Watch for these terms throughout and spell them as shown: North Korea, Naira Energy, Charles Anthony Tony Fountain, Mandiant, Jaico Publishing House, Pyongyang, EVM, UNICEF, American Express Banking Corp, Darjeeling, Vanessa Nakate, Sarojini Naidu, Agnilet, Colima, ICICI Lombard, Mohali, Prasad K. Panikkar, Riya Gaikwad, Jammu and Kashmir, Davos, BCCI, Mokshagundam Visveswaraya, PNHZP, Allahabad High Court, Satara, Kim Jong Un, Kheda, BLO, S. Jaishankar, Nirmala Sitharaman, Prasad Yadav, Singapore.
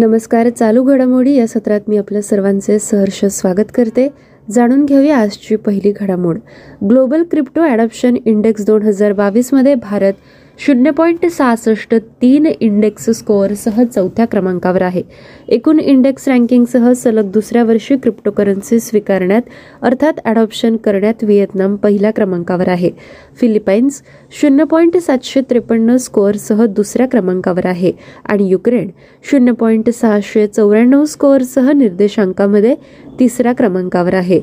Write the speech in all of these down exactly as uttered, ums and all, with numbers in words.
नमस्कार. चालू घडामोडी या सत्रात मी आपल्या सर्वांचे सहर्ष स्वागत करते. जाणून घेऊया आजची पहिली घडामोड. ग्लोबल क्रिप्टो ॲडॉप्शन इंडेक्स दोन हजार बावीसमध्ये भारत शून्य पॉईंट सहासष्ट तीन इंडेक्स स्कोअरसह चौथ्या क्रमांकावर आहे. एकूण इंडेक्स रँकिंगसह सलग दुसऱ्या वर्षी क्रिप्टोकरन्सी स्वीकारण्यात अर्थात ॲडॉप्शन करण्यात व्हिएतनाम पहिल्या क्रमांकावर आहे. फिलिपाईन्स शून्य पॉईंट सातशे त्रेपन्न स्कोअरसह दुसऱ्या क्रमांकावर आहे आणि युक्रेन शून्य पॉईंट सहाशे चौऱ्याण्णव स्कोअरसह निर्देशांकामध्ये तिसऱ्या क्रमांकावर आहे.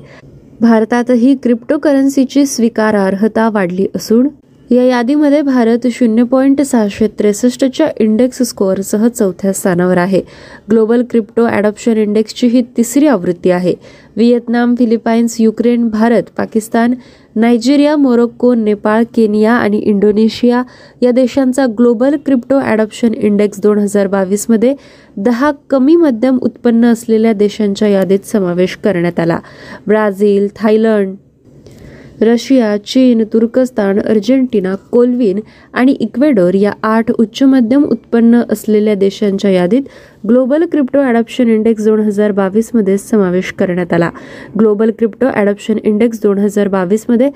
भारतातही क्रिप्टोकरन्सीची स्वीकारार्हता वाढली असून या यादीमध्ये भारत शून्य पॉईंट सहाशे त्रेसष्टच्या इंडेक्स स्कोअरसह चौथ्या स्थानावर आहे. ग्लोबल क्रिप्टो ॲडॉप्शन इंडेक्सची ही तिसरी आवृत्ती आहे. Vietnam, Philippines, Ukraine, Bharat, Pakistan, Nigeria, Morocco, Nepal, Kenya आणि इंडोनेशिया या देशांचा ग्लोबल क्रिप्टो ॲडॉप्शन इंडेक्स दोन हजार बावीसमध्ये दहा कमी मध्यम उत्पन्न असलेल्या देशांच्या यादीत समावेश करण्यात आला. ब्राझील, थायलंड, रशिया, चीन, तुर्कस्तान, अर्जेंटिना, कोलविन आणि इक्वेडोर या आठ उच्च मध्यम उत्पन्न असलेल्या देशांच्या यादीत ग्लोबल क्रिप्टो ॲडॉप्शन इंडेक्स दोन हजार बावीसमध्ये समावेश करण्यात आला. ग्लोबल क्रिप्टो ॲडॉप्शन इंडेक्स दोन हजार बावीसमध्ये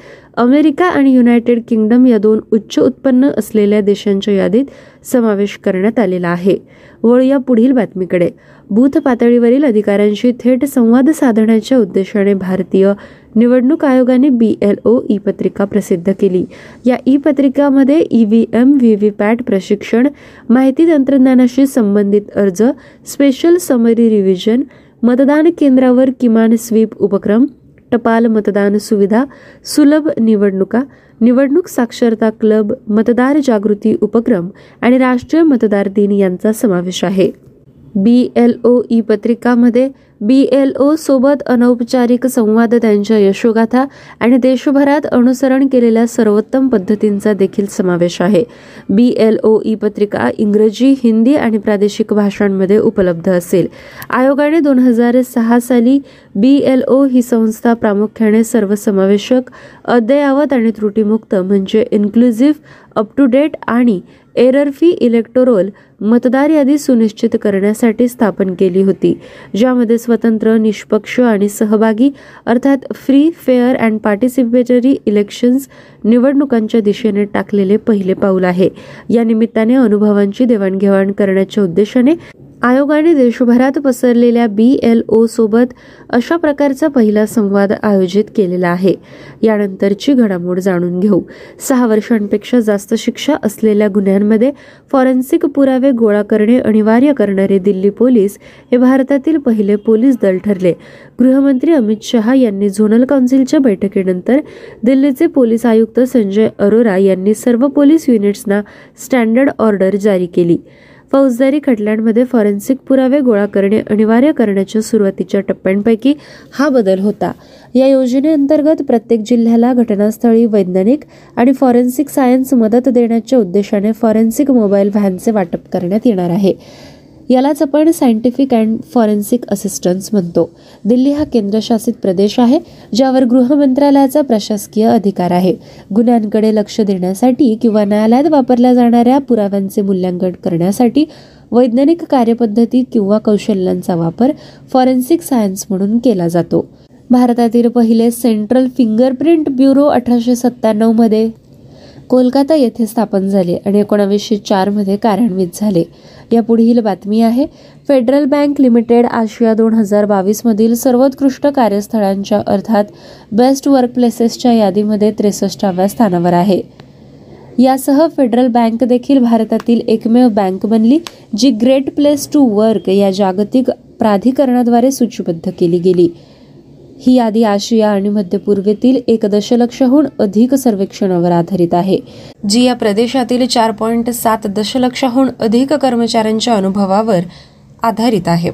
अमेरिका आणि युनायटेड किंगडम या दोन उच्च उत्पन्न असलेल्या देशांच्या यादीत समावेश करण्यात आलेला आहे. वळ या पुढील बातमीकडे. बूथ पातळीवरील अधिकाऱ्यांशी थेट संवाद साधण्याच्या उद्देशाने भारतीय निवडणूक आयोगाने बी एल ओ ई पत्रिका प्रसिद्ध केली. या ई पत्रिकामध्ये E V M, V V पॅट प्रशिक्षण, माहिती तंत्रज्ञानाशी संबंधित अर्ज, स्पेशल समरी रिव्हिजन, मतदान केंद्रावर किमान स्वीप उपक्रम, टपाल मतदान सुविधा, सुलभ निवडणुका, निवडणूक साक्षरता क्लब, मतदार जागृती उपक्रम आणि राष्ट्रीय मतदार दिन यांचा समावेश आहे. बी एल ओ ई पत्रिकामध्ये बी एल ओ सोबत अनौपचारिक संवाद, त्यांच्या यशोगाथा आणि देशभरात अनुसरण केलेल्या सर्वोत्तम पद्धतींचा देखील समावेश आहे. बी एल ओ ई पत्रिका इंग्रजी, हिंदी आणि प्रादेशिक भाषांमध्ये उपलब्ध असेल. आयोगाने दोन हजार सहा साली बी एल ओ ही संस्था प्रामुख्याने सर्वसमावेशक, अद्ययावत आणि त्रुटीमुक्त म्हणजे इन्क्लुझिव्ह, अप टू डेट आणि एरर फ्री इलेक्टोरल मतदार यादी सुनिश्चित करण्यासाठी स्थापन केली होती, ज्यामध्ये स्वतंत्र, निष्पक्ष आणि सहभागी अर्थात free, fair and participatory elections निवडणुकांच्या दिशेने टाकलेले पहिले पाऊल आहे. या निमित्ताने अनुभवांची देवाणघेवाण करण्याच्या उद्देशाने आयोगाने देशभरात पसरलेल्या बी एल ओ सोबत अशा प्रकारचा पहिला संवाद आयोजित केलेला आहे. यानंतरची घडामोड जाणून घेऊ. सहा वर्षांपेक्षा जास्त शिक्षा असलेल्या गुन्ह्यांमध्ये फॉरेन्सिक पुरावे गोळा करणे अनिवार्य करणारे दिल्ली पोलीस हे भारतातील पहिले पोलीस दल ठरले. गृहमंत्री अमित शहा यांनी झोनल कौन्सिलच्या बैठकीनंतर दिल्लीचे पोलीस आयुक्त संजय अरोरा यांनी सर्व पोलीस युनिट्सना स्टँडर्ड ऑर्डर जारी केली. फौजदारी खटल्यांमध्ये फॉरेन्सिक पुरावे गोळा करणे अनिवार्य करण्याच्या सुरुवातीच्या टप्प्यांपैकी हा बदल होता. या योजनेअंतर्गत प्रत्येक जिल्ह्याला घटनास्थळी वैज्ञानिक आणि फॉरेन्सिक सायन्स मदत देण्याच्या उद्देशाने फॉरेन्सिक मोबाईल व्हॅनचे वाटप करण्यात येणार आहे. यालाच आपण सायंटिफिक अँड फॉरेन्सिक असिस्टन्स म्हणतो. दिल्ली हा केंद्रशासित प्रदेश आहे ज्यावर गृहमंत्रालयाचा प्रशासकीय अधिकार आहे. गुन्ह्यांकडे लक्ष देण्यासाठी किंवा न्यायालयात वापरल्या जाणाऱ्या पुराव्यांचे मूल्यांकन करण्यासाठी वैज्ञानिक कार्यपद्धती किंवा कौशल्यांचा वापर फॉरेन्सिक सायन्स म्हणून केला जातो. भारतातील पहिले सेंट्रल फिंगरप्रिंट ब्युरो अठराशे सत्त्याण्णव मध्ये कोलकाता येथे स्थापन झाले आणि एकोणावीसशे चारमध्ये कार्यान्वित झाले. यापुढील बातमी आहे. फेडरल बँक लिमिटेड आशिया दोन हजार बावीसमधील सर्वोत्कृष्ट कार्यस्थळांच्या अर्थात बेस्ट वर्कप्लेसेसच्या यादीमध्ये त्रेसष्टाव्या स्थानावर आहे. यासह फेडरल बँक देखील भारतातील एकमेव बँक बनली जी ग्रेट प्लेस टू वर्क या जागतिक प्राधिकरणाद्वारे सूचीबद्ध केली गेली. ही यादी आशिया आणि मध्य पूर्वेतील एक दशलक्षहून अधिक सर्वेक्षणावर आधारित आहे, जी या प्रदेशातील चार पॉईंट सात दशलक्षहून अधिक कर्मचाऱ्यांच्या अनुभवावर आधारित आहे.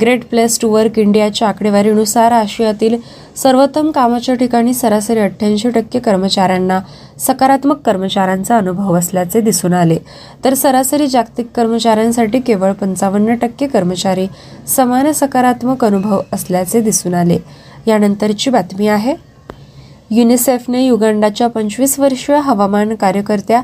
ग्रेट प्लेस टू वर्क इंडियाच्या आकडेवारीनुसार आशियातील सर्वोत्तम कामाच्या ठिकाणी सरासरी अठ्ठ्याऐंशी टक्के कर्मचाऱ्यांना सकारात्मक कर्मचाऱ्यांचा अनुभव असल्याचे दिसून आले, तर सरासरी जागतिक कर्मचाऱ्यांसाठी केवळ पंचावन्न टक्के कर्मचारी समान सकारात्मक अनुभव असल्याचे दिसून आले. यानंतरची बातमी आहे. युनिसेफने युगांडाच्या पंचवीस वर्षीय हवामान कार्यकर्त्या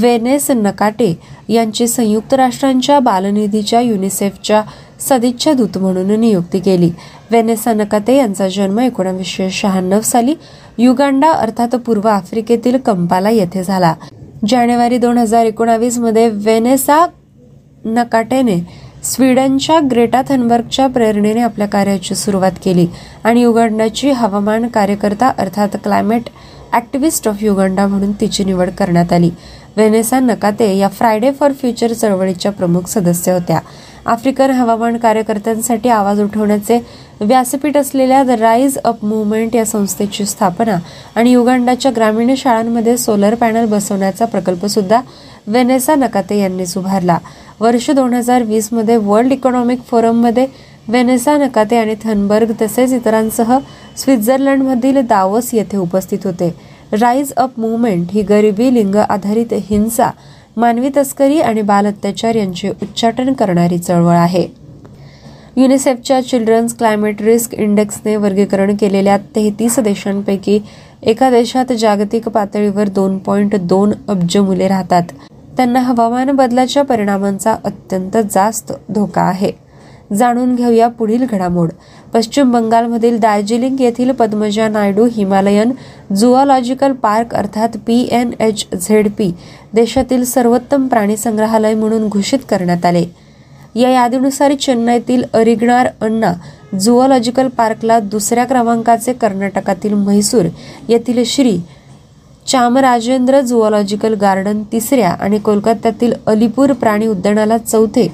वेनेस नकाटे यांची संयुक्त राष्ट्रांच्या बालनिधीच्या युनिसेफच्या सदिच्छा दूत म्हणून नियुक्ती केली. वेनेसा नकाते यांचा जन्म एकोणीसशे शहाण्णव साली युगांडा अर्थात पूर्व आफ्रिकेतील कंपाला येथे झाला. जानेवारी दोन हजार एकोणावीस मध्ये वेनेसा नकाटेने स्वीडनच्या ग्रेटा थनबर्गच्या प्रेरणेने आपल्या कार्याची सुरुवात केली आणि युगांडाची हवामान कार्यकर्ता अर्थात क्लायमेट ॲक्टिव्हिस्ट ऑफ युगांडा म्हणून तिची निवड करण्यात आली. वेनेसा नकाते या फ्रायडे फॉर फ्युचर चळवळीच्या प्रमुख सदस्य होत्या. आफ्रिकन हवामान कार्यकर्त्यांसाठी आवाज उठवण्याचे व्यासपीठ असलेल्या द राईज अप मुव्हमेंट या संस्थेची स्थापना आणि युगांडाच्या ग्रामीण शाळांमध्ये सोलर पॅनल बसवण्याचा प्रकल्पसुद्धा वेनेसा नकाते यांनीच उभारला. वर्ष दोन हजार वीस मध्ये वर्ल्ड इकॉनॉमिक फोरममध्ये वेनेसा नकाते आणि थनबर्ग तसेच इतरांसह स्वित्झर्लंडमधील दावोस येथे उपस्थित होते. राईज अप मुव्हमेंट ही गरिबी, लिंग आधारित हिंसा, मानवी तस्करी आणि बाल अत्याचार यांचे उच्चाटन करणारी चळवळ आहे. युनिसेफच्या चिल्ड्रन्स क्लायमेट रिस्क इंडेक्सने वर्गीकरण केलेल्या तेहतीस देशांपैकी एका देशात जागतिक पातळीवर दोन पॉईंट दोन अब्ज मुले राहतात. त्यांना हवामान बदलाच्या परिणामांचा अत्यंत जास्त धोका आहे. जाणून घेऊया पुढील घडामोड. पश्चिम बंगालमधील दार्जिलिंग येथील Padmaja Naidu Himalayan zoological park अर्थात P N H Z P देशातील सर्वोत्तम प्राणी संग्रहालय म्हणून घोषित करण्यात आले. या यादीनुसार चेन्नईतील अरिगणार अण्णा झुऑलॉजिकल पार्कला दुसऱ्या क्रमांकाचे कर्नाटकातील म्हैसूर येथील श्री चामराजेंद्र झुऑलॉजिकल गार्डन तिसऱ्या आणि कोलकात्यातील अलीपूर प्राणी उद्यानाला चौथे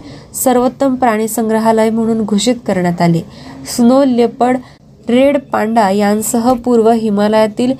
सर्वोत्तम प्राणी संग्रहालय म्हणून घोषित करण्यात आले. स्नो लेपर्ड, रेड पांडा यांसह पूर्व हिमालयातील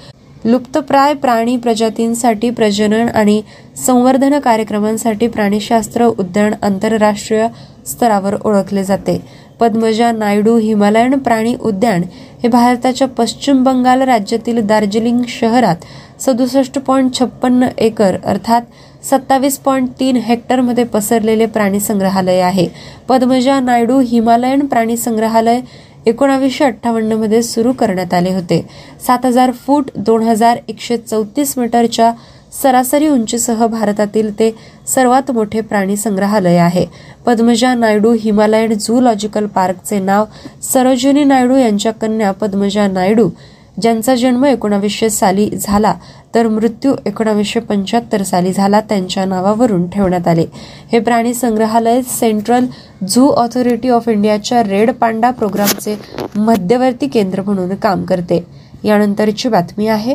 लुप्तप्राय प्राणी प्रजातींसाठी प्रजनन आणि संवर्धन कार्यक्रमांसाठी प्राणीशास्त्र उद्यान आंतरराष्ट्रीय स्तरावर ओळखले जाते. पद्मजा नायडू हिमालयन प्राणी उद्यान हे भारताच्या पश्चिम बंगाल राज्यातील दार्जिलिंग शहरात सदुसष्ट पॉईंट छप्पन्न एकर अर्थात सत्तावीस पॉईंट तीन हेक्टरमध्ये पसरलेले प्राणी संग्रहालय आहे. पद्मजा नायडू हिमालयन प्राणी संग्रहालय एकोणावीसशे अठ्ठावन्नमध्ये सुरू करण्यात आले होते. सात हजार फूट दोन हजार एकशे चौतीस मीटरच्या सरासरी उंचीसह भारतातील ते सर्वात मोठे प्राणी संग्रहालय आहे. पद्मजा नायडू हिमालयन झूलॉजिकल पार्कचे नाव सरोजिनी नायडू यांच्या कन्या पद्मजा नायडू ज्यांचा जन्म एकोणावीसशे साली झाला तर मृत्यू एकोणावीसशे पंच्याहत्तर साली झाला त्यांच्या नावावरून ठेवण्यात आले. हे प्राणी संग्रहालय सेंट्रल झू ऑथॉरिटी ऑफ इंडियाच्या रेड पांडा प्रोग्रामचे मध्यवर्ती केंद्र म्हणून काम करते. यानंतरची बातमी आहे.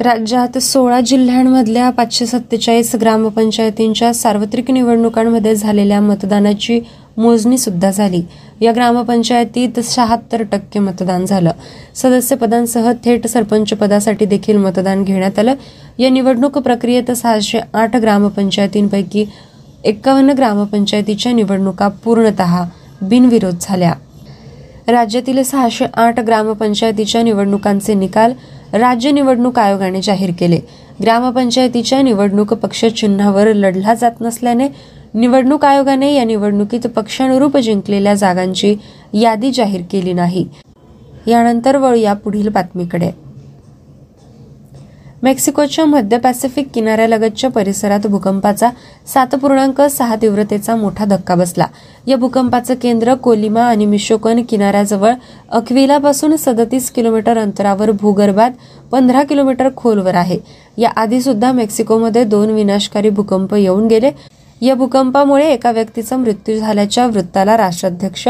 राज्यात सोळा जिल्ह्यांमधल्या पाचशे सत्तेचाळीस ग्रामपंचायतींच्या सार्वत्रिक निवडणुकांमध्ये झालेल्या मतदानाची मोजणी सुद्धा झाली. या ग्रामपंचायतीत शहात्तर टक्के मतदान झालं. सदस्यपदांसह थेट सरपंच पदासाठी देखील मतदान घेण्यात आलं. या निवडणूक प्रक्रियेत सहाशे आठ ग्रामपंचायतींपैकी एक्कावन्न ग्रामपंचायतीच्या निवडणुका पूर्णतः बिनविरोध झाल्या. राज्यातील सहाशे आठ ग्रामपंचायतीच्या निवडणुकांचे निकाल राज्य निवडणूक आयोगाने जाहीर केले. ग्रामपंचायतीच्या निवडणूक पक्ष चिन्हावर लढला जात नसल्याने निवडणूक आयोगाने या निवडणुकीत पक्षानुरूप जिंकलेल्या जागांची यादी जाहीर केली नाही. यानंतर वळूया पुढील बातमीकडे. मेक्सिकोच्या मध्य पॅसिफिक किनाऱ्यालगतच्या परिसरात भूकंपाचा सात पूर्णांक सहा तीव्रतेचा मोठा धक्का बसला. या भूकंपाचं केंद्र कोलिमा आणि मिशोकन किनाऱ्याजवळ अक्विलापासून सदतीस किलोमीटर अंतरावर भूगर्भात पंधरा किलोमीटर खोलवर आहे. या आधीसुद्धा मेक्सिकोमध्ये दोन विनाशकारी भूकंप येऊन गेले. या भूकंपामुळे एका व्यक्तीचा मृत्यू झाल्याच्या वृत्ताला राष्ट्राध्यक्ष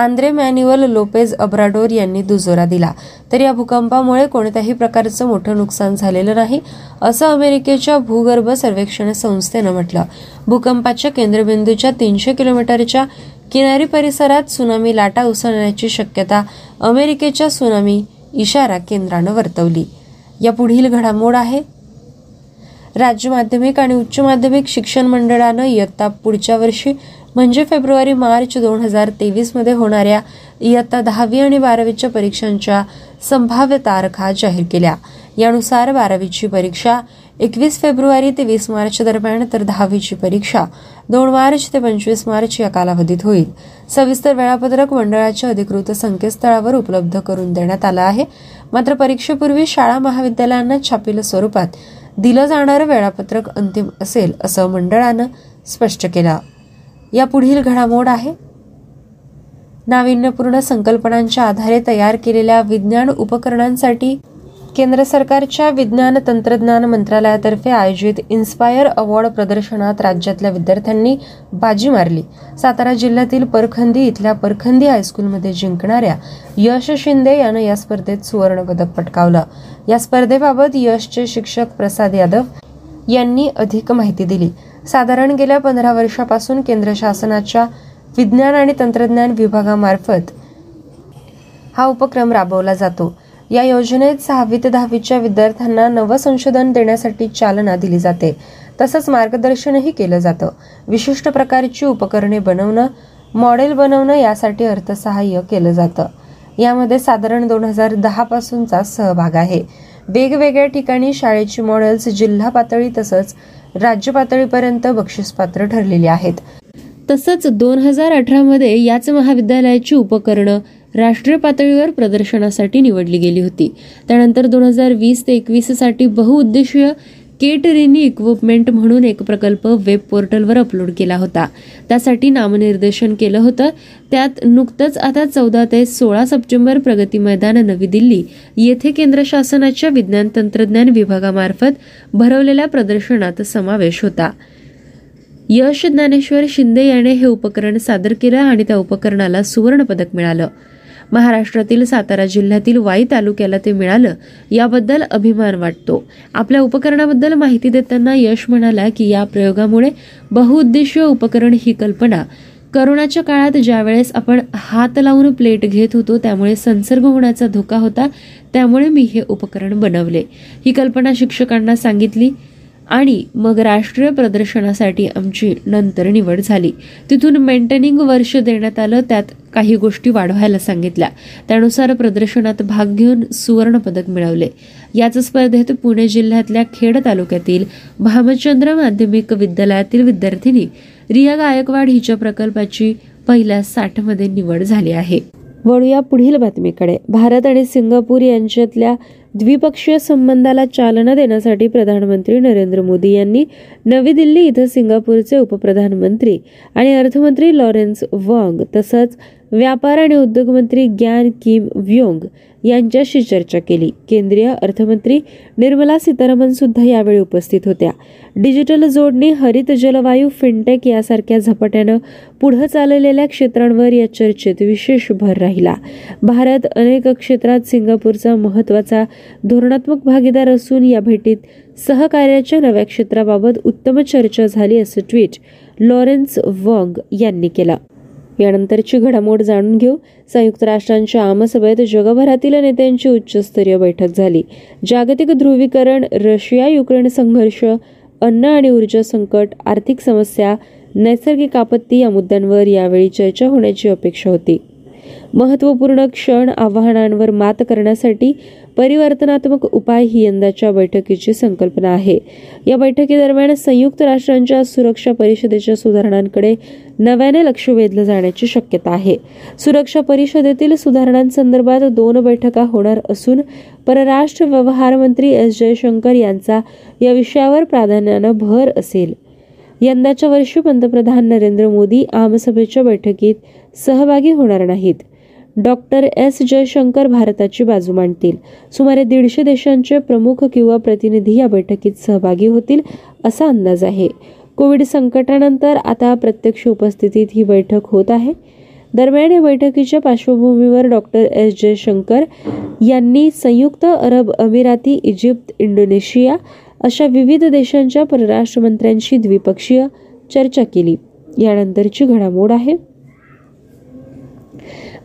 आंद्रे मॅन्युअल लोपेज अब्राडोर यांनी दुजोरा दिला. तर या भूकंपामुळे कोणत्याही प्रकारचं मोठं नुकसान झालेलं नाही असं अमेरिकेच्या भूगर्भ सर्वेक्षण संस्थेनं म्हटलं. भूकंपाच्या केंद्रबिंदूच्या तीनशे किलोमीटरच्या किनारी परिसरात त्सुनामी लाटा उसळण्याची शक्यता अमेरिकेच्या त्सुनामी इशारा केंद्रानं वर्तवली. या पुढील घडामोड आहे. राज्य माध्यमिक आणि उच्च माध्यमिक शिक्षण मंडळानं इयत्ता पुढच्या वर्षी म्हणजे फेब्रुवारी मार्च दोन हजार तेवीस मध्ये होणाऱ्या इयत्ता दहावी आणि बारावीच्या परीक्षांच्या संभाव्य तारखा जाहीर केल्या. यानुसार बारावीची परीक्षा एकवीस फेब्रुवारी ते वीस मार्च दरम्यान तर दहावीची परीक्षा दोन मार्च ते पंचवीस मार्च या कालावधीत होईल. सविस्तर वेळापत्रक मंडळाच्या अधिकृत संकेतस्थळावर उपलब्ध करून देण्यात आलं आहे. मात्र परीक्षेपूर्वी शाळा महाविद्यालयांना छापील स्वरूपात दिलं जाणारं वेळापत्रक अंतिम असेल असं मंडळानं स्पष्ट केलं. या पुढील घडामोड आहे. नाविन्यपूर्ण संकल्पनांच्या आधारे तयार केलेल्या विज्ञान उपकरणांसाठी केंद्र सरकारच्या विज्ञान तंत्रज्ञान मंत्रालयातर्फे आयोजित इन्स्पायर अवॉर्ड प्रदर्शनात राज्यातल्या विद्यार्थ्यांनी बाजी मारली. सातारा जिल्ह्यातील परखंदी इथल्या परखंदी हायस्कूलमध्ये जिंकणाऱ्या यश शिंदे यानं या स्पर्धेत सुवर्णपदक पटकावलं. या स्पर्धेबाबत यशचे शिक्षक प्रसाद यादव यांनी अधिक माहिती दिली. साधारण गेल्या पंधरा वर्षापासून केंद्र शासनाच्या विज्ञान आणि तंत्रज्ञान विभागामार्फत हा उपक्रम राबवला जातो. या योजनेत सहावी ते दहावीच्या विद्यार्थ्यांना नवसंशोधन देण्यासाठी चालना दिली जाते, तसंच मार्गदर्शनही केलं जातं. विशिष्ट प्रकारची उपकरणे बनवणं, मॉडेल बनवणं यासाठी अर्थसहाय्य केलं जातं. यामध्ये साधारण दोन हजार दहा पासूनचा सहभाग आहे. वेगवेगळ्या ठिकाणी शाळेची मॉडेल्स जिल्हा पातळी तसंच राज्य पातळीपर्यंत बक्षीसपात्र ठरलेली आहेत. तसंच दोन हजार अठरामध्ये याच महाविद्यालयाची उपकरणं राष्ट्रीय पातळीवर प्रदर्शनासाठी निवडली गेली होती. त्यानंतर दोन हजार वीस ते एकवीस साठी बहुउद्देशीय केटरिनी इक्विपमेंट म्हणून एक प्रकल्प वेब पोर्टलवर अपलोड केला होता. त्यासाठी नामनिर्देशन केलं होतं. त्यात नुकतंच आता चौदा ते सोळा सप्टेंबर प्रगती मैदान नवी दिल्ली येथे केंद्र शासनाच्या विज्ञान तंत्रज्ञान विभागामार्फत भरवलेल्या प्रदर्शनात समावेश होता. यश ज्ञानेश्वर शिंदे याने हे उपकरण सादर केलं आणि त्या उपकरणाला सुवर्णपदक मिळालं. महाराष्ट्रातील सातारा जिल्ह्यातील वाई तालुक्याला ते मिळालं याबद्दल अभिमान वाटतो. आपल्या उपकरणाबद्दल माहिती देताना यश म्हणाला की या प्रयोगामुळे बहुउद्देशीय उपकरण ही कल्पना करोनाच्या काळात ज्यावेळेस आपण हात लावून प्लेट घेत होतो त्यामुळे संसर्ग होण्याचा धोका होता, त्यामुळे मी हे उपकरण बनवले. ही कल्पना शिक्षकांना सांगितली आणि मग राष्ट्रीय प्रदर्शनासाठी आमची नंतर निवड झाली. तिथून मेंटेनिंग वर्ष देण्यात आलं. त्यात काही गोष्टी वाढवायला सांगितल्या. त्यानुसार प्रदर्शनात भाग घेऊन सुवर्णपदक मिळवले. याच स्पर्धेत पुणे जिल्ह्यातल्या खेड तालुक्यातील भामचंद्र माध्यमिक विद्यालयातील विद्यार्थिनी रिया गायकवाड हिच्या प्रकल्पाची पहिल्या साठमध्ये निवड झाली आहे. वळूया पुढील बातमीकडे. भारत आणि सिंगापूर यांच्यातल्या द्विपक्षीय संबंधाला चालना देण्यासाठी प्रधानमंत्री नरेंद्र मोदी यांनी नवी दिल्ली इथं सिंगापूरचे उपप्रधानमंत्री आणि अर्थमंत्री लॉरेन्स वॉंग तसंच व्यापार आणि उद्योगमंत्री ग्यान किम व्योंग यांच्याशी चर्चा केली. केंद्रीय अर्थमंत्री निर्मला सीतारामन सुद्धा यावेळी उपस्थित होत्या. डिजिटल जोडणी, हरित जलवायू, फिनटेक यासारख्या झपाट्यानं पुढे चाललेल्या क्षेत्रांवर या चर्चेत विशेष भर राहिला. भारत अनेक क्षेत्रात सिंगापूरचा महत्त्वाचा धोरणात्मक भागीदार असून या भेटीत सहकार्याच्या नव्या क्षेत्राबाबत उत्तम चर्चा झाली असं ट्विट लॉरेन्स वॉंग यांनी केलं. यानंतरची घडामोड जाणून घेऊ. संयुक्त राष्ट्रांच्या आमसभेत जगभरातील नेत्यांची उच्चस्तरीय बैठक झाली. जागतिक ध्रुवीकरण, रशिया युक्रेन संघर्ष, अन्न आणि ऊर्जा संकट, आर्थिक समस्या, नैसर्गिक आपत्ती या मुद्द्यांवर यावेळी चर्चा होण्याची अपेक्षा होती. महत्त्वपूर्ण क्षण, आव्हानांवर मात करण्यासाठी परिवर्तनात्मक उपाय ही यंदाच्या बैठकीची संकल्पना आहे. या बैठकीदरम्यान संयुक्त राष्ट्रांच्या सुरक्षा परिषदेच्या सुधारणांकडे नव्याने लक्ष वेधलं जाण्याची शक्यता आहे. सुरक्षा परिषदेतील सुधारणांसंदर्भात दोन बैठका होणार असून परराष्ट्र व्यवहार मंत्री एस जयशंकर यांचा या विषयावर प्राधान्यानं भर असेल. यंदाच्या वर्षी पंतप्रधान नरेंद्र मोदी आमसभेच्या बैठकीत सहभागी होणार नाहीत. डॉक्टर एस जयशंकर भारताची बाजू मांडतील. सुमारे दीडशे देशांचे प्रमुख किंवा प्रतिनिधी या बैठकीत सहभागी होतील असा अंदाज आहे. कोविड संकटानंतर आता प्रत्यक्ष उपस्थितीत ही बैठक होत आहे. दरम्यान या बैठकीच्या पार्श्वभूमीवर डॉक्टर एस जयशंकर यांनी संयुक्त अरब अमिराती, इजिप्त, इंडोनेशिया अशा विविध देशांच्या परराष्ट्र मंत्र्यांशी द्विपक्षीय चर्चा केली. यानंतरची घडामोड आहे.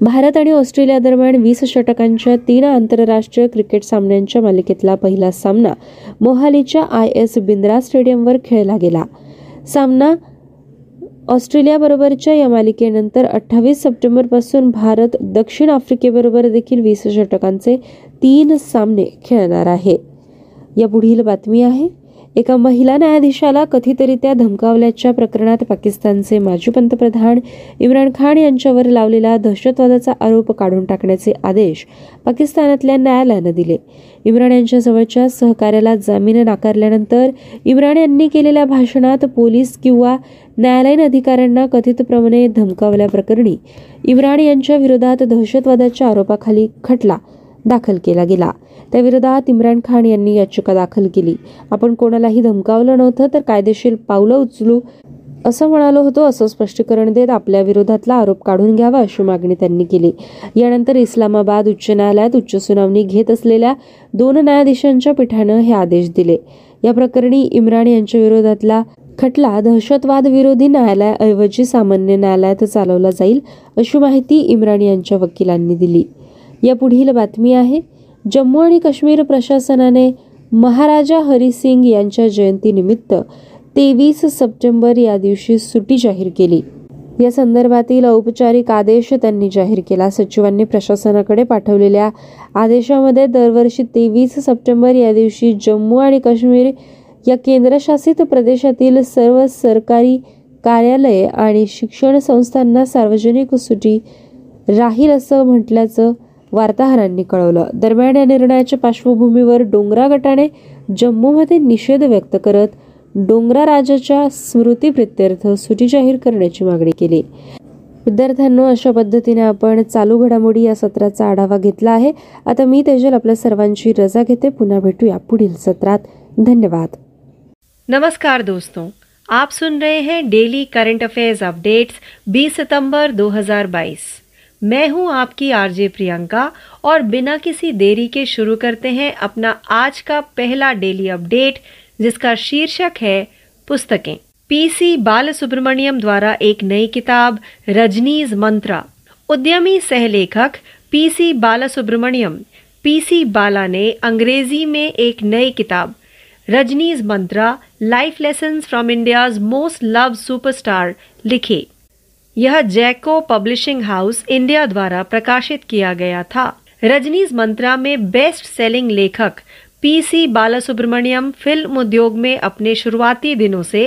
भारत आणि ऑस्ट्रेलिया दरम्यान वीस षटकांच्या तीन आंतरराष्ट्रीय क्रिकेट सामन्यांच्या मालिकेतला पहिला सामना मोहालीच्या आय एस बिंद्रा स्टेडियमवर खेळला गेला. सामना ऑस्ट्रेलियाबरोबरच्या या मालिकेनंतर अठ्ठावीस सप्टेंबरपासून भारत दक्षिण आफ्रिकेबरोबर देखील वीस षटकांचे तीन सामने खेळणार आहे. या पुढील बातमी आहे. एका महिला न्यायाधीशाला कथितरित्या धमकावल्याच्या प्रकरणात पाकिस्तानचे माजी पंतप्रधान इम्रान खान यांच्यावर लावलेला दहशतवादाचा आरोप काढून टाकण्याचे आदेश पाकिस्तानातल्या न्यायालयानं दिले. इम्रान यांच्याजवळच्या सहकार्याला जामीन नाकारल्यानंतर इम्रान यांनी केलेल्या भाषणात पोलीस किंवा न्यायालयीन अधिकाऱ्यांना कथितप्रमाणे धमकावल्याप्रकरणी इम्रान यांच्या विरोधात दहशतवादाच्या आरोपाखाली खटला दाखल केला गेला. त्याविरोधात इम्रान खान यांनी याचिका दाखल केली. आपण कोणालाही धमकावलं नव्हतं, तर कायदेशीर पावलं उचलू असं म्हणालो होतो, असं स्पष्टीकरण देत आपल्या विरोधातला आरोप काढून घ्यावा अशी मागणी त्यांनी केली. यानंतर इस्लामाबाद उच्च न्यायालयात उच्च सुनावणी घेत असलेल्या दोन न्यायाधीशांच्या पीठानं हे आदेश दिले. या प्रकरणी इम्रान यांच्या विरोधातला खटला दहशतवाद विरोधी न्यायालयाऐवजी सामान्य न्यायालयात चालवला जाईल अशी माहिती इम्रान यांच्या वकिलांनी दिली. या पुढील बातमी आहे, जम्मू आणि काश्मीर प्रशासनाने महाराजा हरी सिंग यांच्या जयंतीनिमित्त तेवीस सप्टेंबर या दिवशी सुट्टी जाहीर केली. या संदर्भातील औपचारिक आदेश त्यांनी जाहीर केला. सचिवांनी प्रशासनाकडे पाठवलेल्या आदेशामध्ये दरवर्षी तेवीस सप्टेंबर या दिवशी जम्मू आणि काश्मीर या केंद्रशासित प्रदेशातील सर्व सरकारी कार्यालये आणि शिक्षण संस्थांना सार्वजनिक सुट्टी राहील असं म्हटल्याचं वार्ताहरांनी कळवलं. दरम्यान या निर्णयाच्या पार्श्वभूमीवर डोंगरा गटाने जम्मूमध्ये निषेध व्यक्त करत डोंगरा राजाच्या स्मृतीप्रित्यर्थ सुटी जाहीर करण्याची मागणी केली. विद्यार्थ्यांनो, अशा पद्धतीने आपण चालू घडामोडी या सत्राचा आढावा घेतला आहे. आता मी तेजल आपल्या सर्वांची रजा घेते. पुन्हा भेटूया पुढील सत्रात. धन्यवाद. नमस्कार दोस्तों, आप सुन रहे हैं डेली करंट अफेयर्स अपडेट्स बीस सितंबर दो हजार बाईस. मैं हूं आपकी आरजे प्रियंका और बिना किसी देरी के शुरू करते हैं अपना आज का पहला डेली अपडेट, जिसका शीर्षक है पुस्तकें. पी सी बालसुब्रमण्यम द्वारा एक नई किताब रजनीज मंत्रा. उद्यमी सहलेखक P C Balasubramaniam P C Bala ने अंग्रेजी में एक नई किताब रजनीज मंत्रा life lessons from India's most love superstar लिखी. यह जैको पब्लिशिंग हाउस इंडिया द्वारा प्रकाशित किया गया था. रजनीज मंत्रा में बेस्ट सेलिंग लेखक पी सी बालासुब्रमण्यम फिल्म उद्योग में अपने शुरुआती दिनों से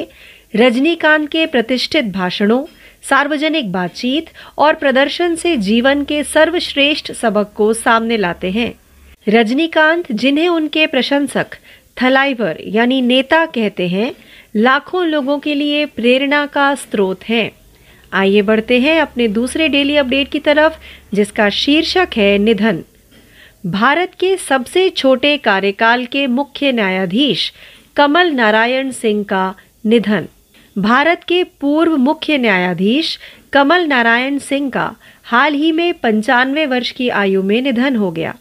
रजनीकांत के प्रतिष्ठित भाषणों, सार्वजनिक बातचीत और प्रदर्शन से जीवन के सर्वश्रेष्ठ सबक को सामने लाते हैं. रजनीकांत, जिन्हें उनके प्रशंसक थलाइवर यानी नेता कहते हैं, लाखों लोगों के लिए प्रेरणा का स्रोत हैं. आइए बढ़ते हैं अपने दूसरे डेली अपडेट की तरफ, जिसका शीर्षक है निधन. भारत के सबसे छोटे कार्यकाल के मुख्य न्यायाधीश कमल नारायण सिंह का निधन. भारत के पूर्व मुख्य न्यायाधीश कमल नारायण सिंह का हाल ही में पंचानवे वर्ष की आयु में निधन हो गया.